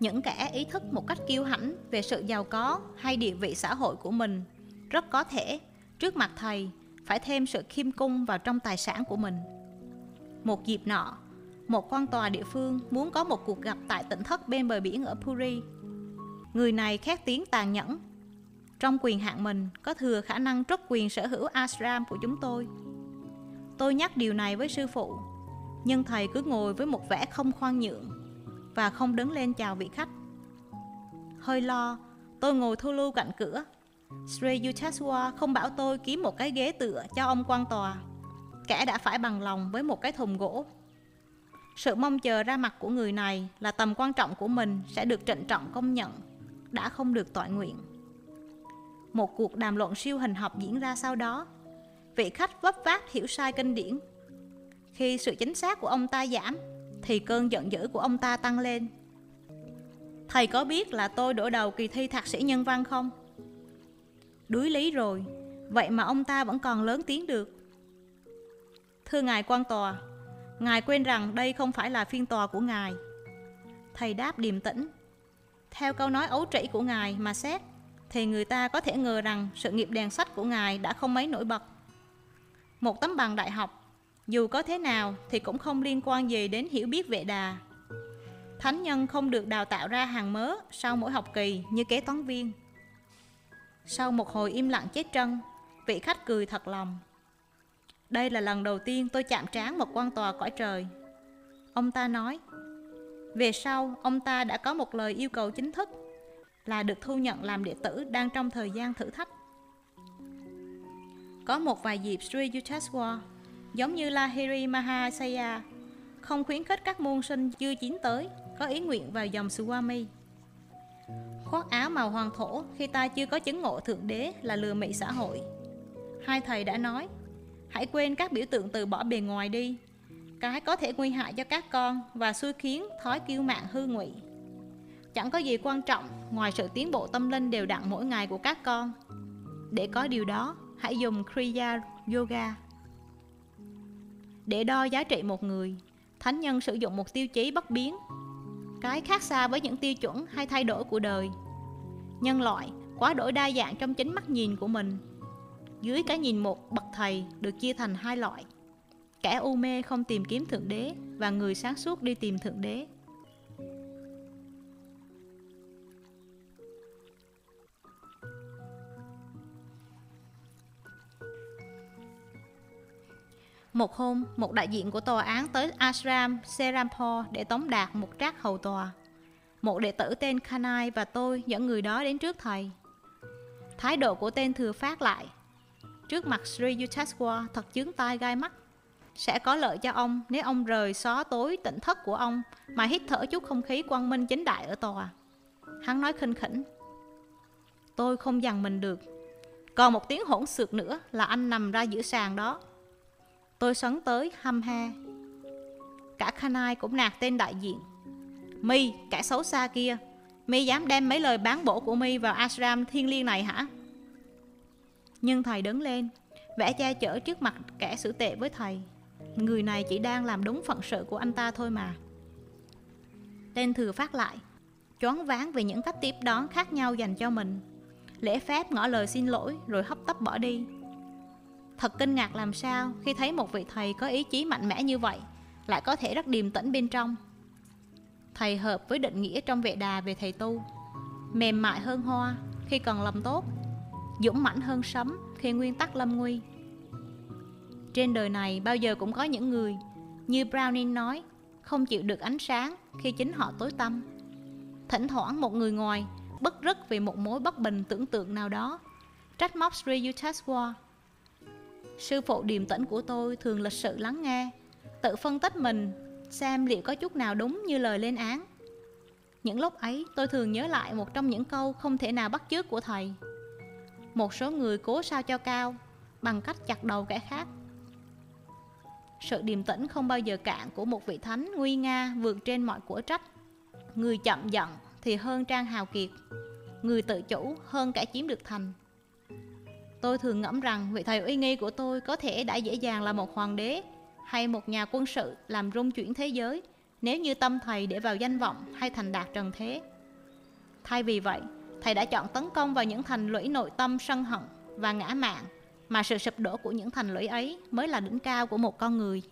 Những kẻ ý thức một cách kiêu hãnh về sự giàu có hay địa vị xã hội của mình rất có thể, trước mặt thầy, phải thêm sự khiêm cung vào trong tài sản của mình. Một dịp nọ, một quan tòa địa phương muốn có một cuộc gặp tại tỉnh thất bên bờ biển ở Puri. Người này khét tiếng tàn nhẫn. Trong quyền hạn mình có thừa khả năng truất quyền sở hữu ashram của chúng tôi. Tôi nhắc điều này với sư phụ, nhưng thầy cứ ngồi với một vẻ không khoan nhượng và không đứng lên chào vị khách. Hơi lo, tôi ngồi thu lưu cạnh cửa. Sri Yukteswar không bảo tôi kiếm một cái ghế tựa cho ông quan tòa, kẻ đã phải bằng lòng với một cái thùng gỗ. Sự mong chờ ra mặt của người này là tầm quan trọng của mình sẽ được trịnh trọng công nhận, đã không được toại nguyện. Một cuộc đàm luận siêu hình học diễn ra sau đó. Vị khách vấp váp hiểu sai kinh điển. Khi sự chính xác của ông ta giảm, thì cơn giận dữ của ông ta tăng lên. Thầy có biết là tôi đổ đầu kỳ thi thạc sĩ nhân văn không? Đuối lý rồi, vậy mà ông ta vẫn còn lớn tiếng được. Thưa ngài quan tòa, ngài quên rằng đây không phải là phiên tòa của ngài. Thầy đáp điềm tĩnh. Theo câu nói ấu trĩ của ngài mà xét, thì người ta có thể ngờ rằng sự nghiệp đèn sách của ngài đã không mấy nổi bật. Một tấm bằng đại học, dù có thế nào thì cũng không liên quan gì đến hiểu biết vệ đà. Thánh nhân không được đào tạo ra hàng mớ sau mỗi học kỳ như kế toán viên. Sau một hồi im lặng chết trân, vị khách cười thật lòng. Đây là lần đầu tiên tôi chạm trán một quan tòa cõi trời. Ông ta nói, về sau ông ta đã có một lời yêu cầu chính thức là được thu nhận làm đệ tử đang trong thời gian thử thách. Có một vài dịp Sri Yukteswar, giống như Lahiri Mahasaya, không khuyến khích các môn sinh chưa chín tới có ý nguyện vào dòng Swami. Khoác áo màu hoàng thổ khi ta chưa có chứng ngộ Thượng Đế là lừa mị xã hội. Hai thầy đã nói, hãy quên các biểu tượng từ bỏ bề ngoài đi, cái có thể nguy hại cho các con và xui khiến thói kiêu mạn hư ngụy. Chẳng có gì quan trọng ngoài sự tiến bộ tâm linh đều đặn mỗi ngày của các con. Để có điều đó, hãy dùng Kriya Yoga. Để đo giá trị một người, thánh nhân sử dụng một tiêu chí bất biến, cái khác xa với những tiêu chuẩn hay thay đổi của đời. Nhân loại quá đổi đa dạng trong chính mắt nhìn của mình. Dưới cái nhìn một bậc thầy được chia thành hai loại: kẻ u mê không tìm kiếm Thượng Đế và người sáng suốt đi tìm Thượng Đế. Một hôm, một đại diện của tòa án tới ashram Serampore để tống đạt một trác hầu tòa. Một đệ tử tên Khanai và tôi dẫn người đó đến trước thầy. Thái độ của tên thừa phát lại trước mặt Sri Yukteswar thật chướng tai gai mắt. Sẽ có lợi cho ông nếu ông rời xó tối tỉnh thất của ông mà hít thở chút không khí quang minh chính đại ở tòa. Hắn nói khinh khỉnh. Tôi không dằn mình được. Còn một tiếng hỗn xược nữa là anh nằm ra giữa sàn đó. Tôi sấn tới hăm ha. Cả Khanai cũng nạt tên đại diện. Mi, kẻ xấu xa kia, mi dám đem mấy lời bán bổ của mi vào ashram thiêng liêng này hả? Nhưng thầy đứng lên, vẻ che chở trước mặt kẻ xử tệ với thầy. Người này chỉ đang làm đúng phận sự của anh ta thôi mà. Tên thừa phát lại, choáng váng về những cách tiếp đón khác nhau dành cho mình. Lễ phép ngỏ lời xin lỗi rồi hấp tấp bỏ đi. Thật kinh ngạc làm sao khi thấy một vị thầy có ý chí mạnh mẽ như vậy lại có thể rất điềm tĩnh bên trong. Thầy hợp với định nghĩa trong Vệ Đà về thầy tu: mềm mại hơn hoa khi còn lòng tốt, dũng mãnh hơn sấm khi nguyên tắc lâm nguy. Trên đời này bao giờ cũng có những người, như Browning nói, không chịu được ánh sáng khi chính họ tối tăm. Thỉnh thoảng một người ngoài bứt rứt vì một mối bất bình tưởng tượng nào đó trách móc Sri Yukteswar. Sư phụ điềm tĩnh của tôi thường lịch sự lắng nghe, tự phân tích mình xem liệu có chút nào đúng như lời lên án. Những lúc ấy tôi thường nhớ lại một trong những câu không thể nào bắt chước của thầy. Một số người cố sao cho cao bằng cách chặt đầu kẻ khác. Sự điềm tĩnh không bao giờ cạn của một vị thánh nguy nga vượt trên mọi của trách. Người chậm giận thì hơn Trang hào kiệt, người tự chủ hơn kẻ chiếm được thành. Tôi thường ngẫm rằng vị thầy uy nghi của tôi có thể đã dễ dàng là một hoàng đế hay một nhà quân sự làm rung chuyển thế giới nếu như tâm thầy để vào danh vọng hay thành đạt trần thế. Thay vì vậy, thầy đã chọn tấn công vào những thành lũy nội tâm sân hận và ngã mạn, mà sự sụp đổ của những thành lũy ấy mới là đỉnh cao của một con người.